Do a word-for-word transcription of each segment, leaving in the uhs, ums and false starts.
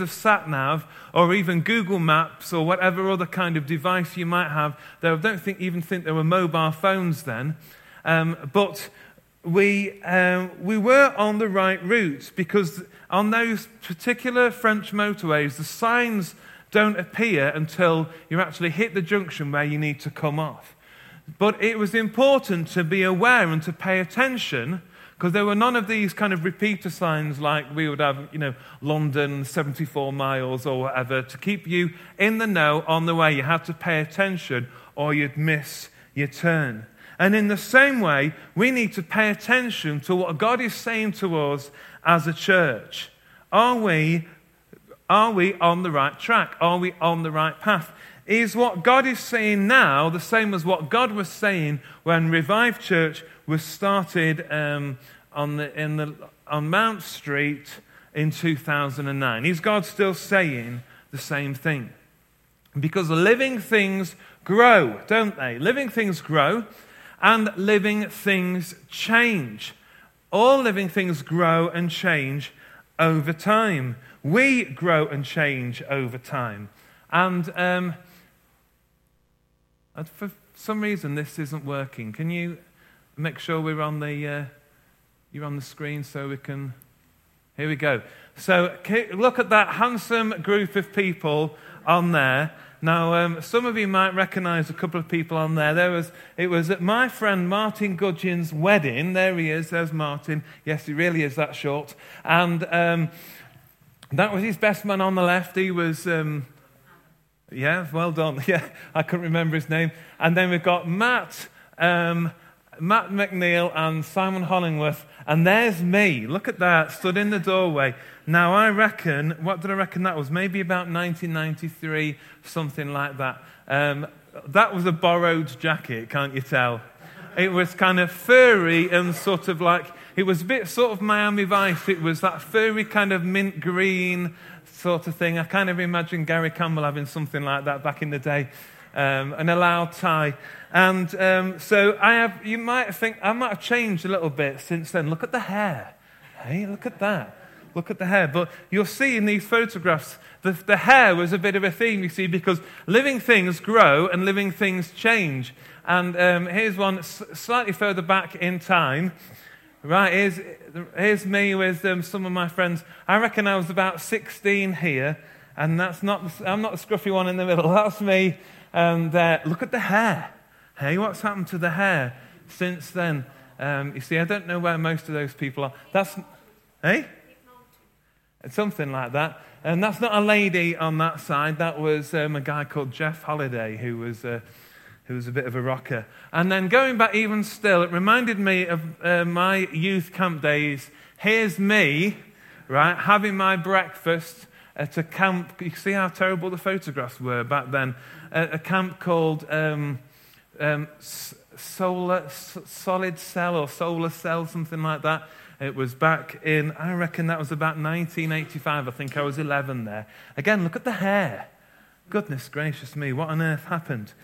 of sat-nav or even Google Maps or whatever other kind of device you might have. Though I don't think even think there were mobile phones then. Um, but we um, we were on the right route, because on those particular French motorways, the signs don't appear until you actually hit the junction where you need to come off. But it was important to be aware and to pay attention, because there were none of these kind of repeater signs like we would have, you know, London, seventy-four miles or whatever, to keep you in the know on the way. You had to pay attention or you'd miss your turn. And in the same way, we need to pay attention to what God is saying to us as a church. Are we, are we on the right track? Are we on the right path? Is what God is saying now the same as what God was saying when Revived Church was started um, on the in the on Mount Street in two thousand nine? Is God still saying the same thing? Because living things grow, don't they? Living things grow, and living things change. All living things grow and change over time. We grow and change over time. And um, for some reason, this isn't working. Can you make sure we're on the uh, you're on the screen so we can? Here we go. So look at that handsome group of people on there. Now, um, some of you might recognise a couple of people on there. There was It was at my friend Martin Gudgeon's wedding. There he is. There's Martin. Yes, he really is that short. And um, that was his best man on the left. He was, um, yeah, well done. Yeah, I couldn't remember his name. And then we've got Matt, um, Matt McNeil and Simon Hollingworth. And there's me. Look at that. Stood in the doorway. Now, I reckon, what did I reckon that was? Maybe about nineteen ninety-three, something like that. Um, that was a borrowed jacket, can't you tell? It was kind of furry and sort of like, it was a bit sort of Miami Vice. It was that furry kind of mint green sort of thing. I kind of imagine Gary Campbell having something like that back in the day. Um, an allowed tie. And um, so I have, you might think, I might have changed a little bit since then. Look at the hair. Hey, look at that. Look at the hair. But you'll see in these photographs, the, the hair was a bit of a theme, you see, because living things grow and living things change. And um, here's one s- slightly further back in time. Right, here's, here's me with um, some of my friends. I reckon I was about sixteen here, and that's not, I'm not the scruffy one in the middle. That's me um, there. Look at the hair. Hey, what's happened to the hair since then? Um, you see, I don't know where most of those people are. That's, hey? Something like that. And that's not a lady on that side. That was um, a guy called Jeff Holliday, who was uh, who was a bit of a rocker. And then going back even still, it reminded me of uh, my youth camp days. Here's me, right, having my breakfast at a camp. You see how terrible the photographs were back then. At a camp called um, um, Solar Solid Cell or Solar Cell, something like that. It was back in, I reckon that was about nineteen eighty-five. I think I was eleven there. Again, look at the hair. Goodness gracious me, what on earth happened?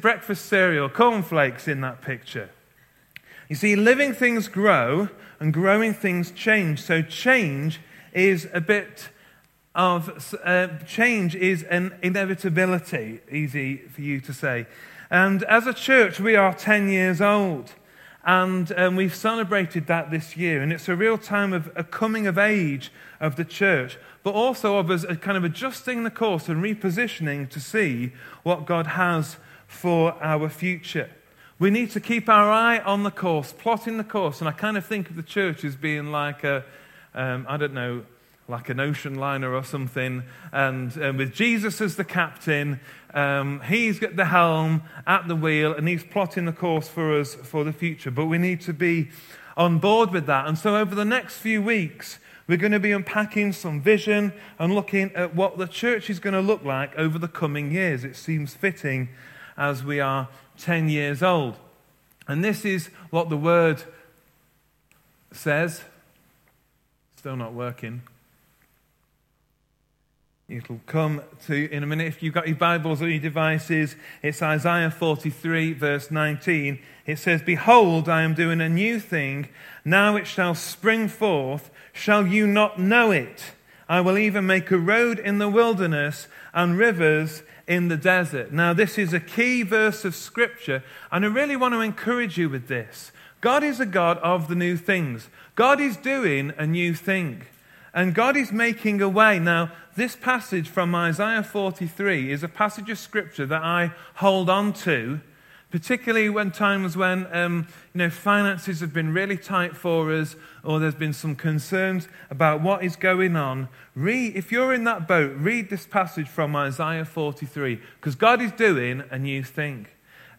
Breakfast cereal, cornflakes in that picture. You see, living things grow and growing things change. So change is a bit of, uh, change is an inevitability, easy for you to say. And as a church, we are ten years old. And um, we've celebrated that this year. And it's a real time of a coming of age of the church, but also of us kind of adjusting the course and repositioning to see what God has for our future. We need to keep our eye on the course, plotting the course. And I kind of think of the church as being like a, um, I don't know, like an ocean liner or something, and uh, with Jesus as the captain, um, he's got the helm at the wheel, and he's plotting the course for us for the future. But we need to be on board with that. And so over the next few weeks, we're going to be unpacking some vision and looking at what the church is going to look like over the coming years. It seems fitting as we are ten years old. And this is what the word says. Still not working. It'll come to in a minute. If you've got your Bibles or your devices, it's Isaiah forty-three, verse nineteen. It says, "Behold, I am doing a new thing. Now it shall spring forth. Shall you not know it? I will even make a road in the wilderness and rivers in the desert." Now, this is a key verse of Scripture, and I really want to encourage you with this. God is a God of the new things. God is doing a new thing. And God is making a way. Now, this passage from Isaiah forty-three is a passage of Scripture that I hold on to, particularly when times when um, you know finances have been really tight for us, or there's been some concerns about what is going on. Read, if you're in that boat, read this passage from Isaiah forty-three, because God is doing a new thing.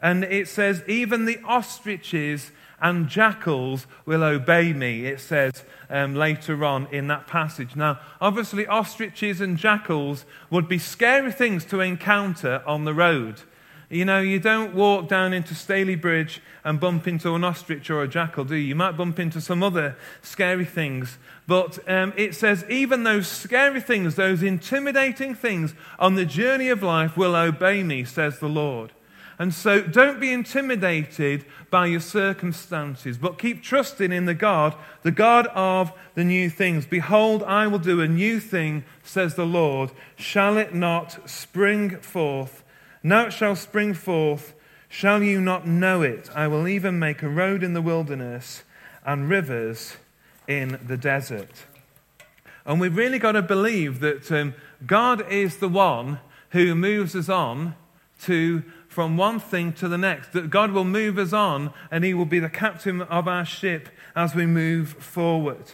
And it says, "Even the ostriches and jackals will obey me," it says um, later on in that passage. Now, obviously, ostriches and jackals would be scary things to encounter on the road. You know, you don't walk down into Staley Bridge and bump into an ostrich or a jackal, do you? You might bump into some other scary things. But um, it says, even those scary things, those intimidating things on the journey of life will obey me, says the Lord. And so don't be intimidated by your circumstances, but keep trusting in the God, the God of the new things. "Behold, I will do a new thing, says the Lord. Shall it not spring forth? Now it shall spring forth. Shall you not know it? I will even make a road in the wilderness and rivers in the desert." And we've really got to believe that um, God is the one who moves us on to from one thing to the next, that God will move us on and he will be the captain of our ship as we move forward.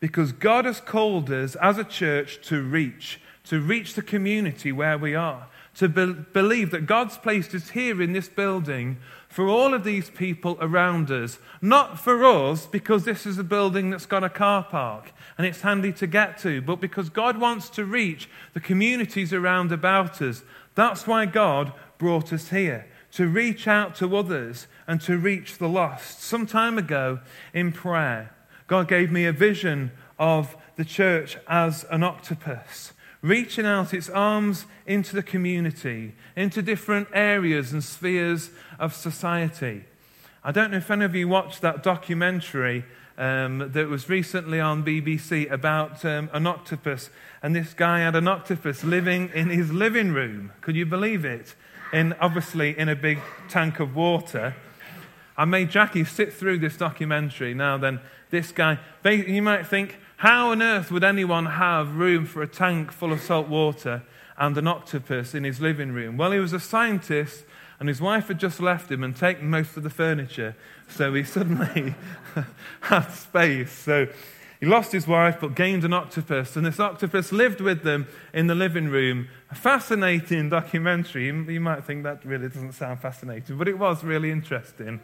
Because God has called us as a church to reach, to reach the community where we are, to be- believe that God's placed us here in this building for all of these people around us, not for us because this is a building that's got a car park and it's handy to get to, but because God wants to reach the communities around about us. That's why God brought us here, to reach out to others and to reach the lost. Some time ago in prayer, God gave me a vision of the church as an octopus, reaching out its arms into the community, into different areas and spheres of society. I don't know if any of you watched that documentary um, that was recently on B B C about um, an octopus, and this guy had an octopus living in his living room. Could you believe it? In, obviously in a big tank of water. I made Jackie sit through this documentary. Now then, this guy, you might think, how on earth would anyone have room for a tank full of salt water and an octopus in his living room? Well, he was a scientist, and his wife had just left him and taken most of the furniture, so he suddenly had space. So he lost his wife but gained an octopus, and this octopus lived with them in the living room. A fascinating documentary. You might think that really doesn't sound fascinating, but it was really interesting.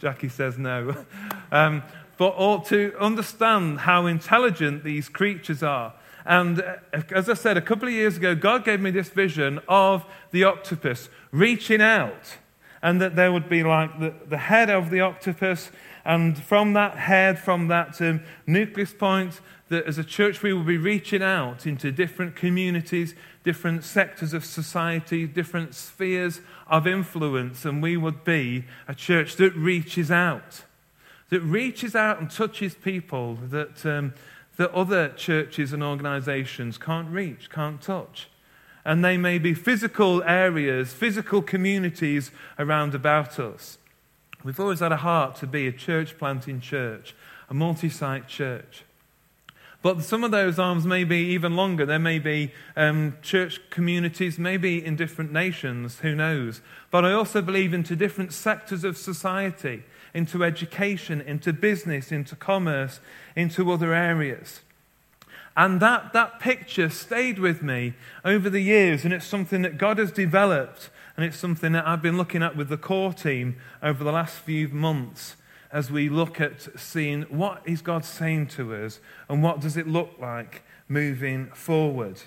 Jackie says no. Um, but all to understand how intelligent these creatures are. And uh, as I said, a couple of years ago, God gave me this vision of the octopus reaching out, and that there would be like the, the head of the octopus. And from that head, from that um, nucleus point, that as a church we will be reaching out into different communities, different sectors of society, different spheres of influence, and we would be a church that reaches out, that reaches out and touches people that um, that other churches and organizations can't reach, can't touch. And they may be physical areas, physical communities around about us. We've always had a heart to be a church planting church, a multi-site church. But some of those arms may be even longer. There may be um, church communities, maybe in different nations, who knows. But I also believe into different sectors of society, into education, into business, into commerce, into other areas. And that, that picture stayed with me over the years, and it's something that God has developed. And it's something that I've been looking at with the core team over the last few months as we look at seeing what is God saying to us and what does it look like moving forward.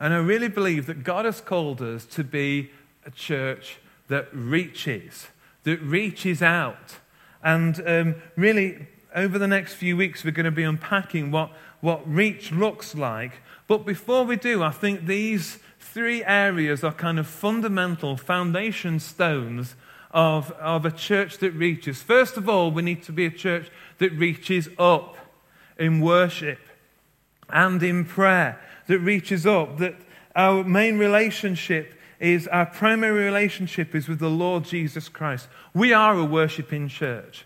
And I really believe that God has called us to be a church that reaches, that reaches out. And um, really, over the next few weeks, we're going to be unpacking what, what reach looks like. But before we do, I think these three areas are kind of fundamental foundation stones of, of a church that reaches. First of all, we need to be a church that reaches up in worship and in prayer, that reaches up, that our main relationship is, our primary relationship is with the Lord Jesus Christ. We are a worshiping church.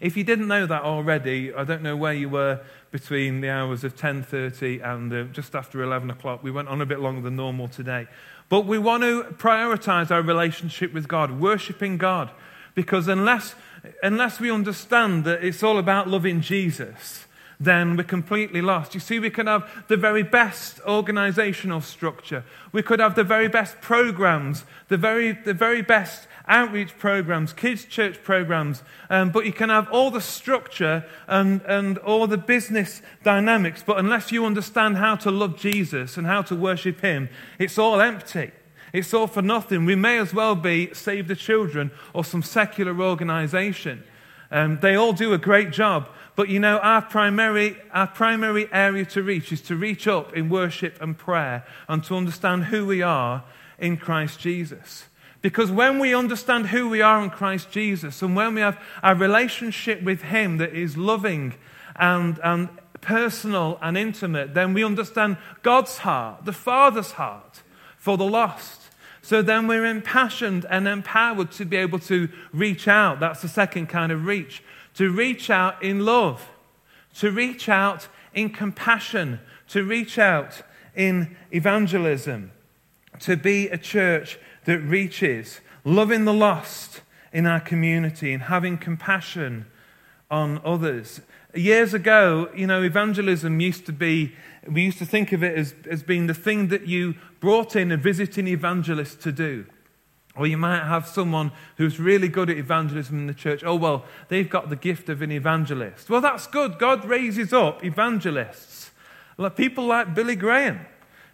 If you didn't know that already, I don't know where you were between the hours of ten thirty and uh, just after eleven o'clock. We went on a bit longer than normal today. But we want to prioritize our relationship with God, worshiping God, because unless unless we understand that it's all about loving Jesus, then we're completely lost. You see, we can have the very best organizational structure. We could have the very best programs, the very the very best outreach programs, kids' church programs, um, but you can have all the structure and, and all the business dynamics, but unless you understand how to love Jesus and how to worship him, it's all empty. It's all for nothing. We may as well be Save the Children or some secular organization. Um, they all do a great job, but you know, our primary our primary area to reach is to reach up in worship and prayer and to understand who we are in Christ Jesus. Because when we understand who we are in Christ Jesus, and when we have a relationship with him that is loving and, and personal and intimate, then we understand God's heart, the Father's heart, for the lost. So then we're impassioned and empowered to be able to reach out. That's the second kind of reach. To reach out in love, to reach out in compassion, to reach out in evangelism, to be a church that reaches, loving the lost in our community and having compassion on others. Years ago, you know, evangelism used to be, we used to think of it as, as being the thing that you brought in a visiting evangelist to do. Or you might have someone who's really good at evangelism in the church. Oh, well, they've got the gift of an evangelist. Well, that's good. God raises up evangelists. People like Billy Graham.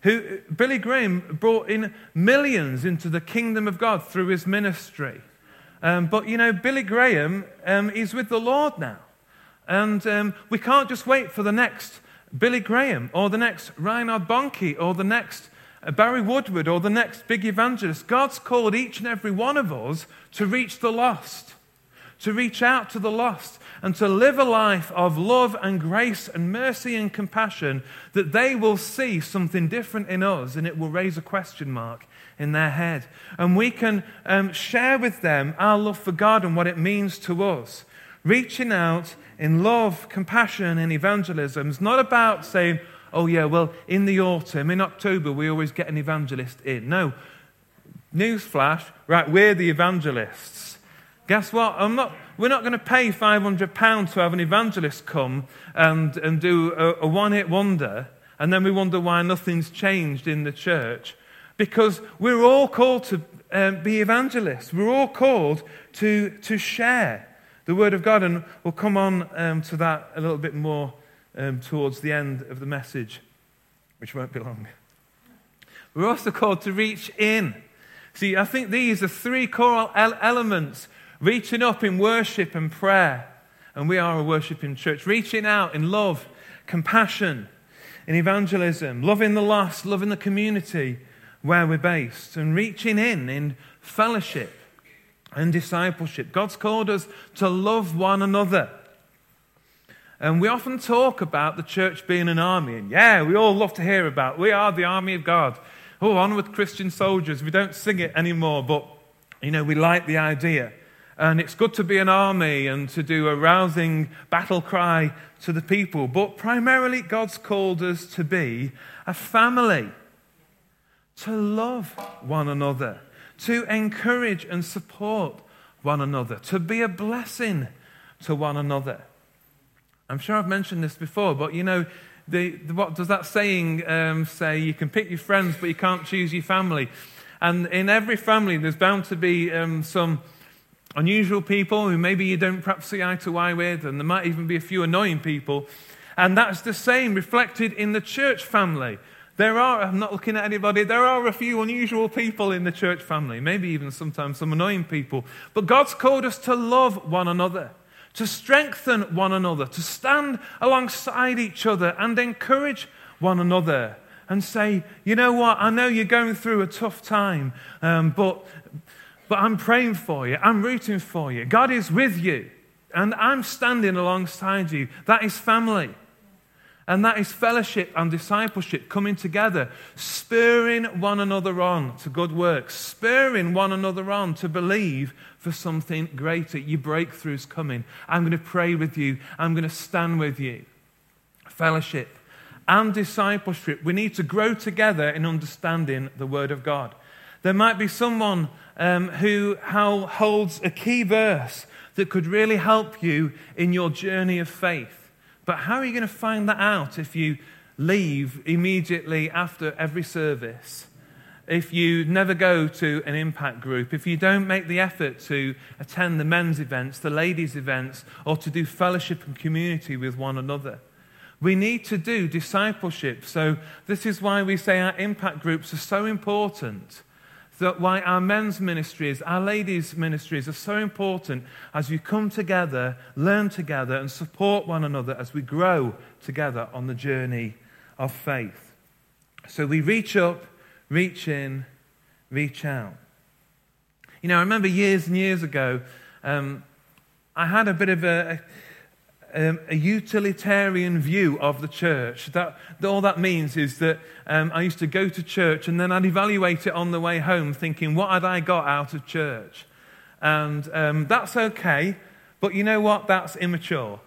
Who, Billy Graham brought in millions into the kingdom of God through his ministry. Um, but, you know, Billy Graham um, is with the Lord now. And um, we can't just wait for the next Billy Graham or the next Reinhard Bonnke or the next Barry Woodward or the next big evangelist. God's called each and every one of us to reach the lost, to reach out to the lost, and to live a life of love and grace and mercy and compassion, that they will see something different in us and it will raise a question mark in their head. And we can um, share with them our love for God and what it means to us. Reaching out in love, compassion, and evangelism is not about saying, oh yeah, well, in the autumn, in October, we always get an evangelist in. No, newsflash, right, we're the evangelists. Guess what? I'm not... We're not going to pay five hundred pounds to have an evangelist come and, and do a, a one-hit wonder, and then we wonder why nothing's changed in the church. Because we're all called to um, be evangelists. We're all called to, to share the word of God, and we'll come on um, to that a little bit more um, towards the end of the message, which won't be long. We're also called to reach in. See, I think these are three core elements. Reaching up in worship and prayer, and we are a worshiping church. Reaching out in love, compassion, in evangelism, loving the lost, loving the community where we're based, and reaching in in fellowship and discipleship. God's called us to love one another. And we often talk about the church being an army, and yeah, we all love to hear about, we are the army of God. Oh, onward Christian soldiers. We don't sing it anymore, but, you know, we like the idea. And it's good to be an army and to do a rousing battle cry to the people. But primarily, God's called us to be a family, to love one another, to encourage and support one another, to be a blessing to one another. I'm sure I've mentioned this before, but you know, the, the, what does that saying um, say? You can pick your friends, but you can't choose your family. And in every family, there's bound to be um, some... unusual people who maybe you don't perhaps see eye to eye with, and there might even be a few annoying people. And that's the same reflected in the church family. There are, I'm not looking at anybody, there are a few unusual people in the church family, maybe even sometimes some annoying people. But God's called us to love one another, to strengthen one another, to stand alongside each other and encourage one another and say, you know what, I know you're going through a tough time, um, but but I'm praying for you, I'm rooting for you, God is with you, and I'm standing alongside you. That is family. And that is fellowship and discipleship coming together, spurring one another on to good works, spurring one another on to believe for something greater. Your breakthrough's coming. I'm going to pray with you. I'm going to stand with you. Fellowship and discipleship. We need to grow together in understanding the Word of God. There might be someone um, who how, holds a key verse that could really help you in your journey of faith. But how are you going to find that out if you leave immediately after every service? If you never go to an impact group? If you don't make the effort to attend the men's events, the ladies' events, or to do fellowship and community with one another? We need to do discipleship. So this is why we say our impact groups are so important. That why our men's ministries, our ladies' ministries are so important as you come together, learn together, and support one another as we grow together on the journey of faith. So we reach up, reach in, reach out. You know, I remember years and years ago, um, I had a bit of a... a Um, a utilitarian view of the church. That, all that means is that um, I used to go to church and then I'd evaluate it on the way home thinking, what had I got out of church? And um, that's okay, but you know what? That's immature.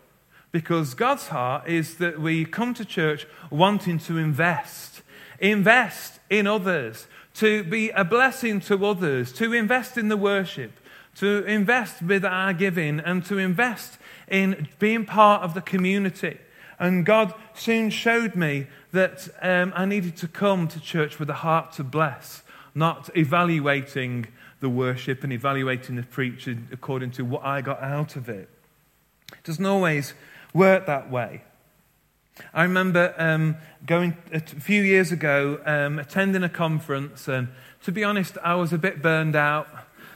Because God's heart is that we come to church wanting to invest. Invest in others. To be a blessing to others. To invest in the worship. To invest with our giving and to invest in being part of the community. And God soon showed me that um, I needed to come to church with a heart to bless, not evaluating the worship and evaluating the preaching according to what I got out of it. It doesn't always work that way. I remember um, going a few years ago, um, attending a conference, and to be honest, I was a bit burned out.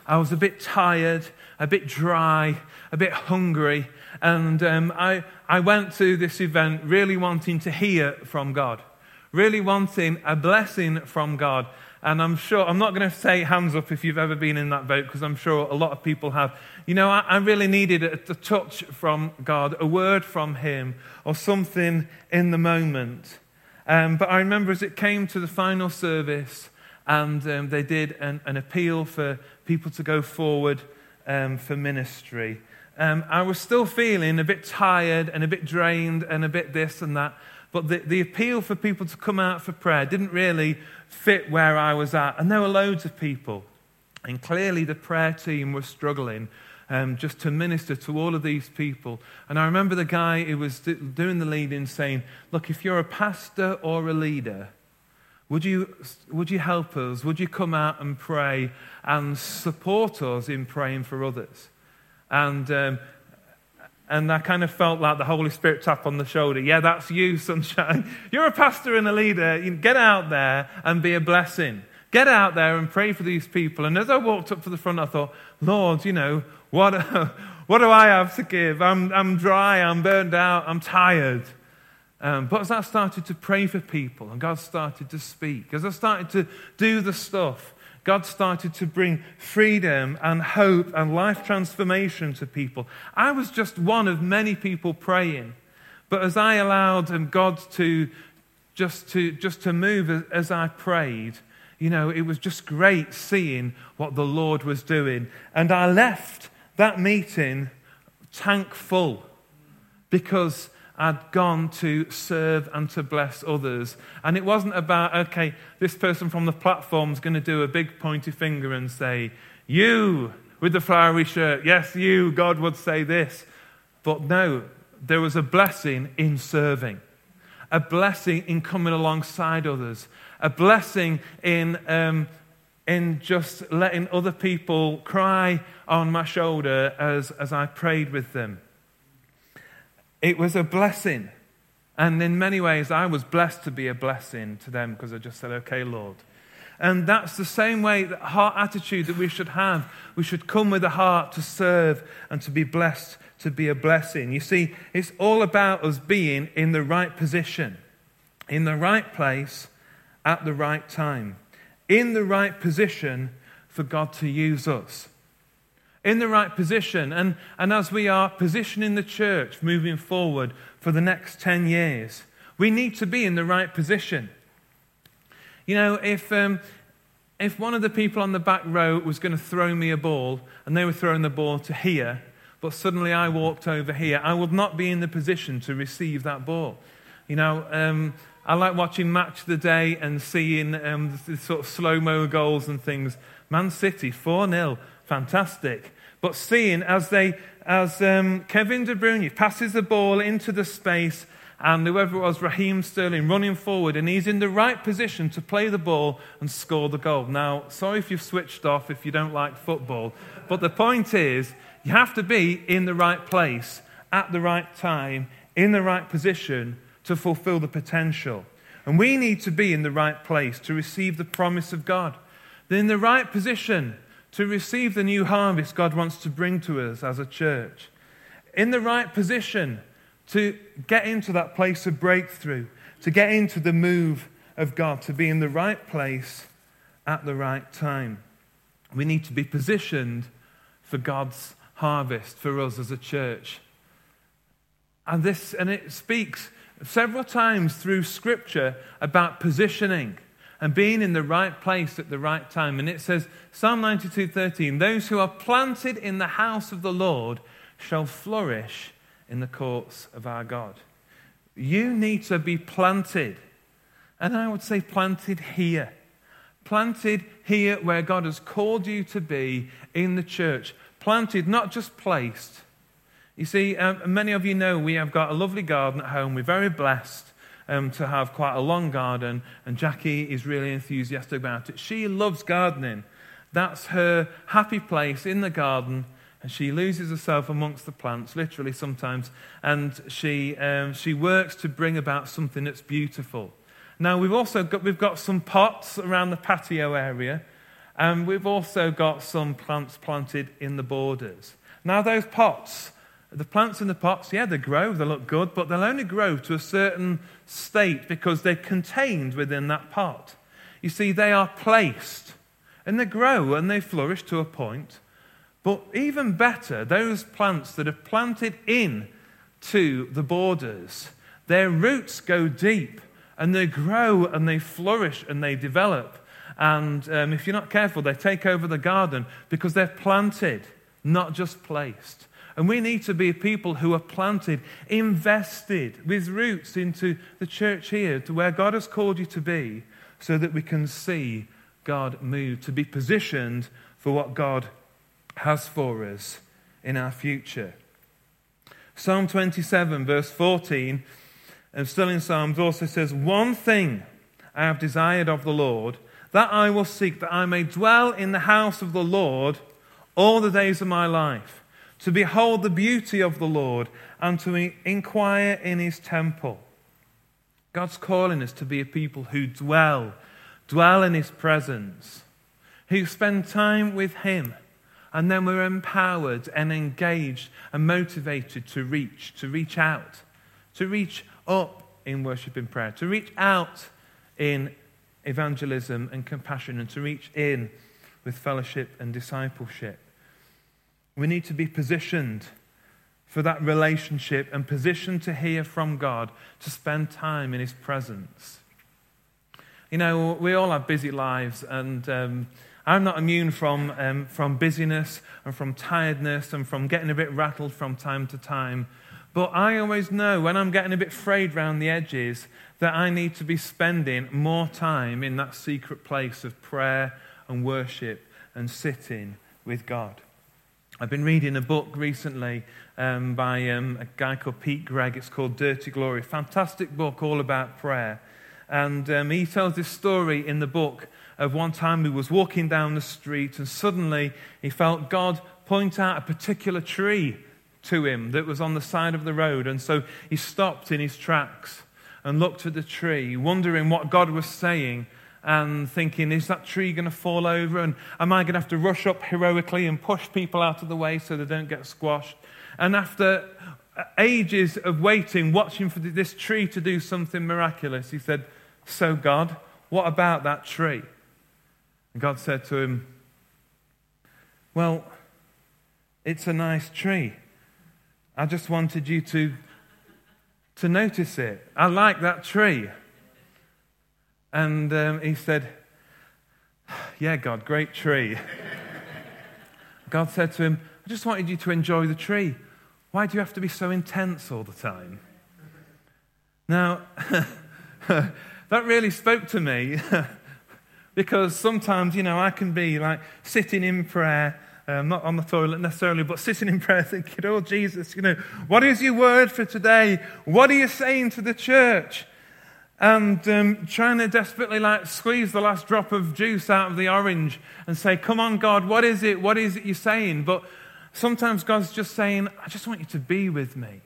I was a bit tired, a bit dry, a bit hungry, and um, I, I went to this event really wanting to hear from God, really wanting a blessing from God. And I'm sure, I'm not going to say hands up if you've ever been in that boat, because I'm sure a lot of people have. You know, I, I really needed a, a touch from God, a word from Him, or something in the moment. Um, but I remember as it came to the final service, and um, they did an, an appeal for people to go forward um, for ministry. Um, I was still feeling a bit tired and a bit drained and a bit this and that, but the, the appeal for people to come out for prayer didn't really fit where I was at. And there were loads of people, and clearly the prayer team was struggling um, just to minister to all of these people. And I remember the guy who was do, doing the leading saying, look, if you're a pastor or a leader, Would you, would you help us? Would you come out and pray and support us in praying for others? And um, and I kind of felt like the Holy Spirit tap on the shoulder. Yeah, that's you, sunshine. You're a pastor and a leader. You get out there and be a blessing. Get out there and pray for these people. And as I walked up to the front, I thought, Lord, you know, what, what do I have to give? I'm, I'm dry, I'm burned out, I'm tired. Um, but as I started to pray for people and God started to speak, as I started to do the stuff, God started to bring freedom and hope and life transformation to people. I was just one of many people praying. But as I allowed God to just to just to move as I prayed, you know, it was just great seeing what the Lord was doing. And I left that meeting tank full because I'd gone to serve and to bless others. And it wasn't about, okay, this person from the platform's going to do a big pointy finger and say, you, with the flowery shirt, yes, you, God would say this. But no, there was a blessing in serving, a blessing in coming alongside others, a blessing in um, in just letting other people cry on my shoulder as, as I prayed with them. It was a blessing. And in many ways, I was blessed to be a blessing to them because I just said, okay, Lord. And that's the same way, that heart attitude that we should have. We should come with a heart to serve and to be blessed, to be a blessing. You see, it's all about us being in the right position, in the right place, at the right time, in the right position for God to use us. In the right position, and, and as we are positioning the church moving forward for the next ten years, we need to be in the right position. You know, if um, if one of the people on the back row was going to throw me a ball, and they were throwing the ball to here, but suddenly I walked over here, I would not be in the position to receive that ball. You know, um, I like watching Match of the Day and seeing um, the sort of slow-mo goals and things. Man City, four nil, fantastic. But seeing as they as um, Kevin De Bruyne passes the ball into the space, and whoever it was, Raheem Sterling, running forward, and he's in the right position to play the ball and score the goal. Now, sorry if you've switched off if you don't like football, but the point is, you have to be in the right place, at the right time, in the right position to fulfill the potential. And we need to be in the right place to receive the promise of God. They're in the right position to receive the new harvest God wants to bring to us as a church. In the right position to get into that place of breakthrough, to get into the move of God, to be in the right place at the right time. We need to be positioned for God's harvest for us as a church. And this, and it speaks several times through Scripture about positioning and being in the right place at the right time. And it says, Psalm ninety-two thirteen, those who are planted in the house of the Lord shall flourish in the courts of our God. You need to be planted. And I would say planted here. Planted here where God has called you to be in the church. Planted, not just placed. You see, um, many of you know we have got a lovely garden at home. We're very blessed um, to have quite a long garden. And Jackie is really enthusiastic about it. She loves gardening. That's her happy place, in the garden. And she loses herself amongst the plants, literally sometimes, and she um, she works to bring about something that's beautiful. Now we've also got we've got some pots around the patio area, and we've also got some plants planted in the borders. Now those pots, the plants in the pots, yeah, they grow, they look good, but they'll only grow to a certain state because they're contained within that pot. You see, they are placed, and they grow and they flourish to a point. But even better, those plants that are planted in to the borders, their roots go deep, and they grow, and they flourish, and they develop. And um, if you're not careful, they take over the garden because they're planted, not just placed. And we need to be people who are planted, invested with roots into the church here, to where God has called you to be, so that we can see God move, to be positioned for what God has for us in our future. Psalm twenty-seven, verse fourteen, and still in Psalms, also says, one thing I have desired of the Lord, that I will seek, that I may dwell in the house of the Lord all the days of my life, to behold the beauty of the Lord, and to inquire in his temple. God's calling us to be a people who dwell, dwell in his presence, who spend time with him. And then we're empowered and engaged and motivated to reach, to reach out, to reach up in worship and prayer, to reach out in evangelism and compassion, and to reach in with fellowship and discipleship. We need to be positioned for that relationship and positioned to hear from God, to spend time in his presence. You know, we all have busy lives, and Um, I'm not immune from um, from busyness and from tiredness and from getting a bit rattled from time to time. But I always know when I'm getting a bit frayed around the edges that I need to be spending more time in that secret place of prayer and worship and sitting with God. I've been reading a book recently um, by um, a guy called Pete Gregg. It's called Dirty Glory. Fantastic book all about prayer. And um, he tells this story in the book of one time he was walking down the street, and suddenly he felt God point out a particular tree to him that was on the side of the road. And so he stopped in his tracks and looked at the tree, wondering what God was saying. and thinking, is that tree going to fall over? And am I going to have to rush up heroically and push people out of the way so they don't get squashed? And after ages of waiting, watching for this tree to do something miraculous, he said, so God, what about that tree? And God said to him, well, it's a nice tree. I just wanted you to, to notice it. I like that tree. And um, he said, yeah, God, great tree. God said to him, I just wanted you to enjoy the tree. Why do you have to be so intense all the time? Now, that really spoke to me because sometimes, you know, I can be like sitting in prayer, um, not on the toilet necessarily, but sitting in prayer thinking, oh, Jesus, you know, what is your word for today? What are you saying to the church? And um, trying to desperately like squeeze the last drop of juice out of the orange and say, come on, God, what is it? What is it you're saying? But sometimes God's just saying, I just want you to be with me,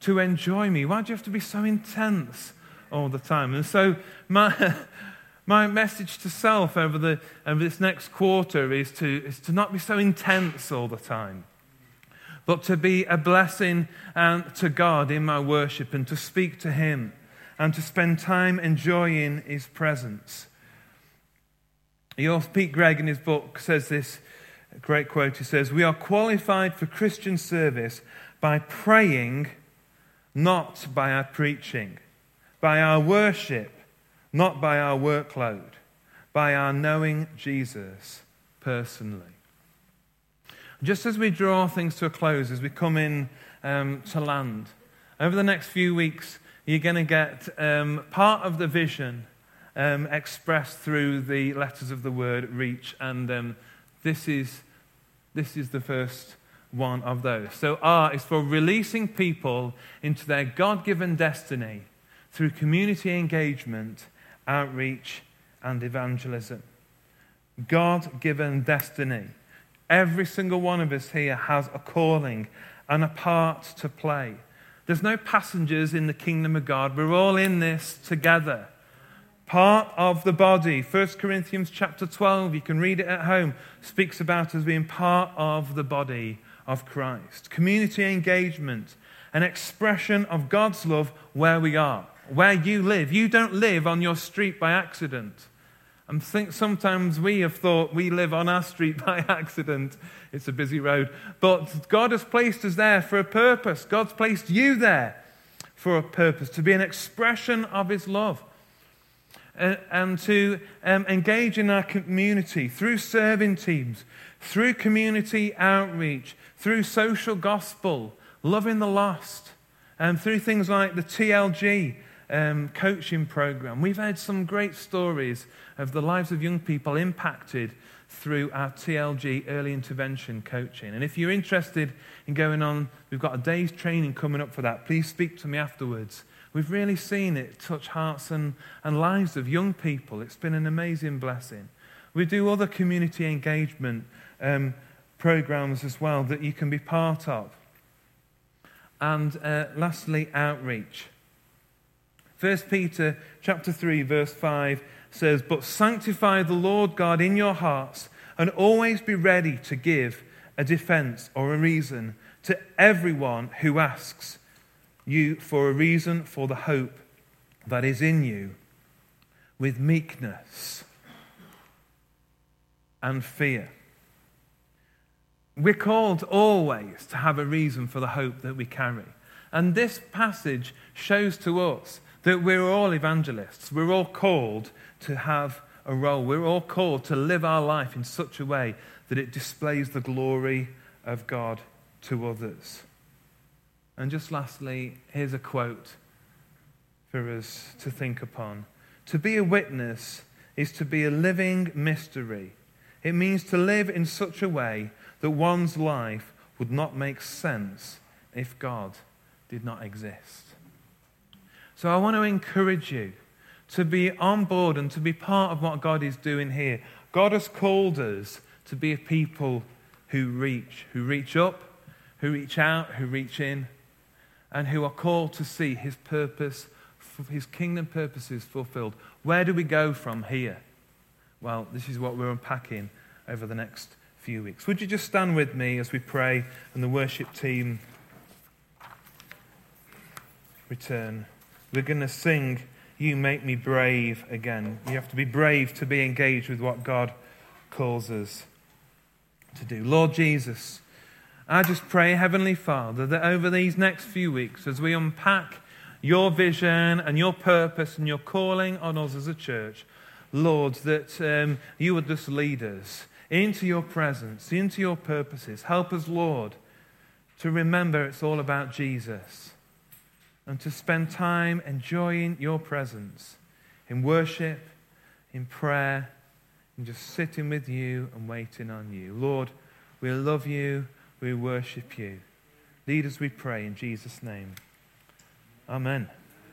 to enjoy me. Why do you have to be so intense all the time? And so my my message to self over the over this next quarter is to is to not be so intense all the time, but to be a blessing and to God in my worship and to speak to him, and to spend time enjoying his presence. Pete Gregg, in his book, says this great quote. He says, we are qualified for Christian service by praying, not by our preaching, by our worship, not by our workload, by our knowing Jesus personally. Just as we draw things to a close, as we come in um, to land, over the next few weeks, you're going to get um, part of the vision um, expressed through the letters of the word reach, and um, this is this is the first one of those. So R is for releasing people into their God-given destiny through community engagement, outreach, and evangelism. God-given destiny. Every single one of us here has a calling and a part to play. There's no passengers in the kingdom of God. We're all in this together. Part of the body. First Corinthians chapter twelve, you can read it at home, speaks about us being part of the body of Christ. Community engagement, an expression of God's love where we are, where you live. You don't live on your street by accident. I think sometimes we have thought we live on our street by accident. It's a busy road. But God has placed us there for a purpose. God's placed you there for a purpose, to be an expression of his love uh, and to um, engage in our community through serving teams, through community outreach, through social gospel, loving the lost, and through things like the T L G Um, coaching program. We've had some great stories of the lives of young people impacted through our T L G early intervention coaching. And if you're interested in going on, we've got a day's training coming up for that. Please speak to me afterwards. We've really seen it touch hearts and, and lives of young people. It's been an amazing blessing. We do other community engagement um, programs as well that you can be part of. And uh, lastly, outreach. First Peter chapter three, verse five says, but sanctify the Lord God in your hearts and always be ready to give a defense or a reason to everyone who asks you for a reason for the hope that is in you with meekness and fear. We're called always to have a reason for the hope that we carry. And this passage shows to us that we're all evangelists. We're all called to have a role. We're all called to live our life in such a way that it displays the glory of God to others. And just lastly, here's a quote for us to think upon. To be a witness is to be a living mystery. It means to live in such a way that one's life would not make sense if God did not exist. So I want to encourage you to be on board and to be part of what God is doing here. God has called us to be a people who reach, who reach up, who reach out, who reach in, and who are called to see his purpose his kingdom purposes fulfilled. Where do we go from here? Well, this is what we're unpacking over the next few weeks. Would you just stand with me as we pray and the worship team return? We're going to sing You Make Me Brave again. You have to be brave to be engaged with what God calls us to do. Lord Jesus, I just pray, Heavenly Father, that over these next few weeks, as we unpack your vision and your purpose and your calling on us as a church, Lord, that um, you would just lead us into your presence, into your purposes. Help us, Lord, to remember it's all about Jesus and to spend time enjoying your presence in worship, in prayer, and just sitting with you and waiting on you. Lord, we love you. We worship you. Lead us, we pray, in Jesus' name. Amen.